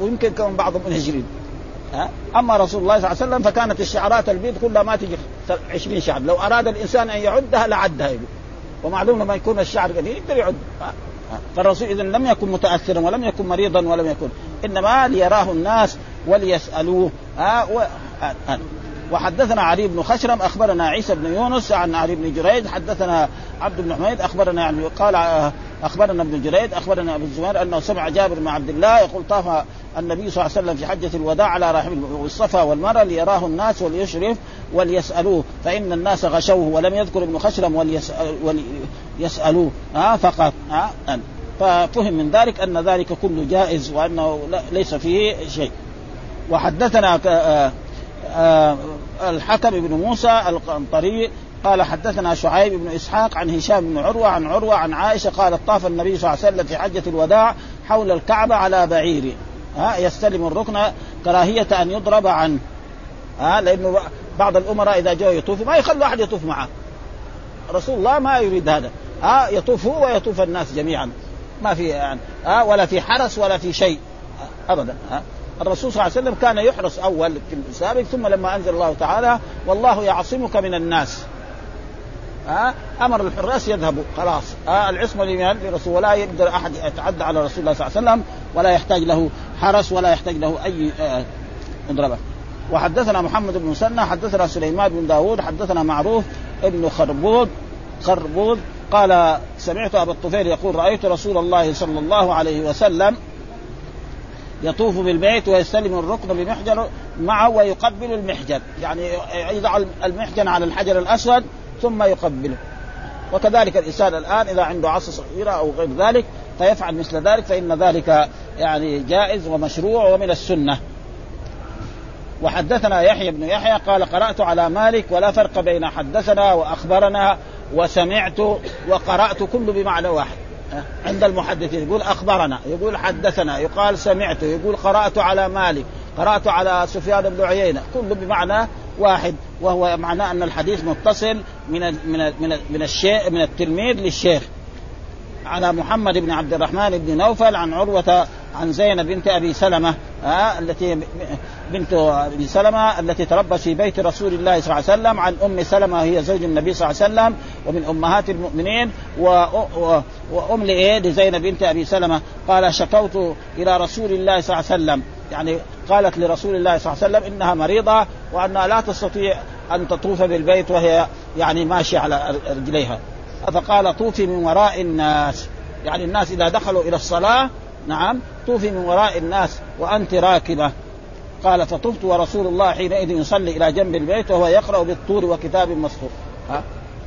ويمكن كمان بعضهم منهجرين. ها أما رسول الله صلى الله عليه وسلم فكانت الشعرات البيض كلها ما تجي عشرين شعر، لو أراد الإنسان أن يعدها لعدها، ومعلوم ما يكون الشعر قليل يقدر يعد. فالرسول إذن لم يكن متأثرا ولم يكن مريضا ولم يكن، إنما ليراه الناس وليسألوه. ها و... ها ها وحدثنا علي بن خشرم أخبرنا عيسى بن يونس عن علي بن جريج، حدثنا عبد بن حميد أخبرنا يعني قال أخبرنا ابن جريج أخبرنا أبو الزبير أنه سمع جابر بن عبد الله يقول طاف النبي صلى الله عليه وسلم في حجة الوداع على راحلته الصفا والمروة ليراه الناس وليشرف وليسألوه، فإن الناس غشوه. ولم يذكر ابن خشرم وليسألوه ها فقط. ها ففهم من ذلك أن ذلك كله جائز وأنه ليس فيه شيء. وحدثنا الحكم بن موسى القنطري قال حدثنا شعيب بن إسحاق عن هشام بن عروة عن عروة عن عائشة قال طاف النبي صلى الله عليه وسلم في حجة الوداع حول الكعبة على بعيره يستلم الركن، كراهية أن يضرب عنه، لأنه بعض الأمراء إذا جاء يطوف ما يخلوا أحد يطوف معه، رسول الله ما يريد هذا. يطوف هو ويطوف الناس جميعا، ما في يعني ولا في حرس ولا في شيء أبدا. الرسول صلى الله عليه وسلم كان يحرص أول في السابق، ثم لما أنزل الله تعالى والله يعصمك من الناس أه؟ أمر الحراس يذهبوا خلاص. أه؟ العصمة لمن؟ لرسول، ولا يقدر أحد يتعدى على رسول الله صلى الله عليه وسلم، ولا يحتاج له حرس ولا يحتاج له أي أه مضربة. وحدثنا محمد بن مسنى حدثنا سليمان بن داود حدثنا معروف ابن خربوط خربوط قال سمعت أبا الطفيل يقول رأيت رسول الله صلى الله عليه وسلم يطوف بالبيت ويستلم الركن بمحجر معه ويقبل المحجر، يعني يضع المحجر على الحجر الأسود ثم يقبله. وكذلك الإنسان الآن إذا عنده عصا صغيرة أو غير ذلك فيفعل مثل ذلك، فإن ذلك يعني جائز ومشروع ومن السنة. وحدثنا يحيى بن يحيى قال قرأت على مالك ولا فرق بين حدثنا وأخبرنا وسمعت وقرأت كل بمعنى واحد عند المحدثين. يقول أخبرنا، يقول حدثنا، يقال سمعت، يقول قرأت على مالك، قرأت على سفيان بن عيينة، كل بمعنى واحد، وهو معناه أن الحديث متصل من من من من الشيخ من التلميذ للشيخ. على محمد بن عبد الرحمن بن نوفل عن عروة عن زينب بنت أبي سلمة آه التي بنت أبي سلمة التي تربت في بيت رسول الله صلى الله عليه وسلم، عن أم سلمة هي زوج النبي صلى الله عليه وسلم ومن أمهات المؤمنين وأم لإيه زينب بنت أبي سلمة. قال شكوت إلى رسول الله صلى الله عليه وسلم، يعني قالت لرسول الله صلى الله عليه وسلم إنها مريضة وأنها لا تستطيع أن تطوف بالبيت وهي يعني ماشية على رجليها، فقال طوفي من وراء الناس، يعني الناس إذا دخلوا إلى الصلاة نعم طوفي من وراء الناس وأنت راكبة. قال فطفت ورسول الله حينئذ يصلي إلى جنب البيت وهو يقرأ بالطور وكتاب مسطور،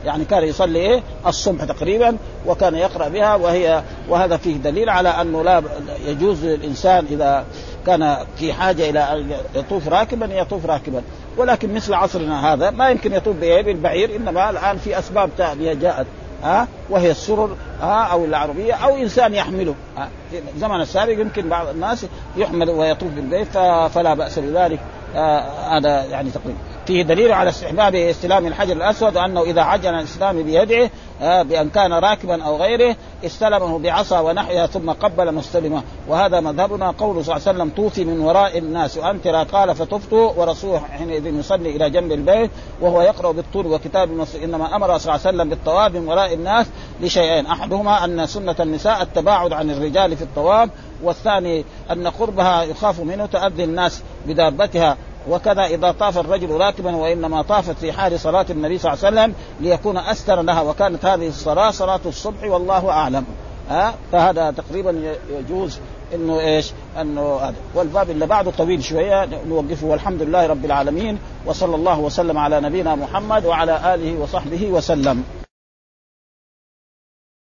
يعني كان يصلي إيه الصبح تقريبا وكان يقرأ بها وهي، وهذا فيه دليل على أنه لا يجوز للإنسان إذا كان في حاجة إلى يطوف راكبا يطوف راكبا. ولكن مثل عصرنا هذا ما يمكن يطوف بالبعير، إنما الآن في أسباب تالية جاءت أه؟ وهي السرر أه؟ أو العربية أو إنسان يحمله أه؟ زمن السابق يمكن بعض الناس يحمل ويطوف بالبيت فلا بأس بذلك. هذا أه؟ يعني تقريبا فيه دليل على استحباب استلام الحجر الأسود، وأنه إذا عجل الإسلام بيده أه؟ بأن كان راكبا أو غيره استلمه بعصا ونحيها ثم قبل مستلمه، وهذا مذهبنا. قول صلى الله عليه وسلم طوفي من وراء الناس وأنت را، قال فطفت ورسوله حينئذ يصلي إلى جنب البيت وهو يقرأ بالطور وكتاب مسطور. إنما أمر صلى الله عليه وسلم بالطواف من وراء الناس لشيئين، أحدهما أن سنة النساء التباعد عن الرجال في الطواف، والثاني أن قربها يخاف منه تأذي الناس بدابتها. وكذا إذا طاف الرجل راكبا، وإنما طافت في حال صلاة النبي صلى الله عليه وسلم ليكون أستر لها، وكانت هذه الصلاة صلاة الصبح والله أعلم أه؟ فهذا تقريبا يجوز إنه إيش إنه هذا. والباب اللي بعده طويل شوية نوقفه، والحمد لله رب العالمين، وصلى الله وسلم على نبينا محمد وعلى آله وصحبه وسلم.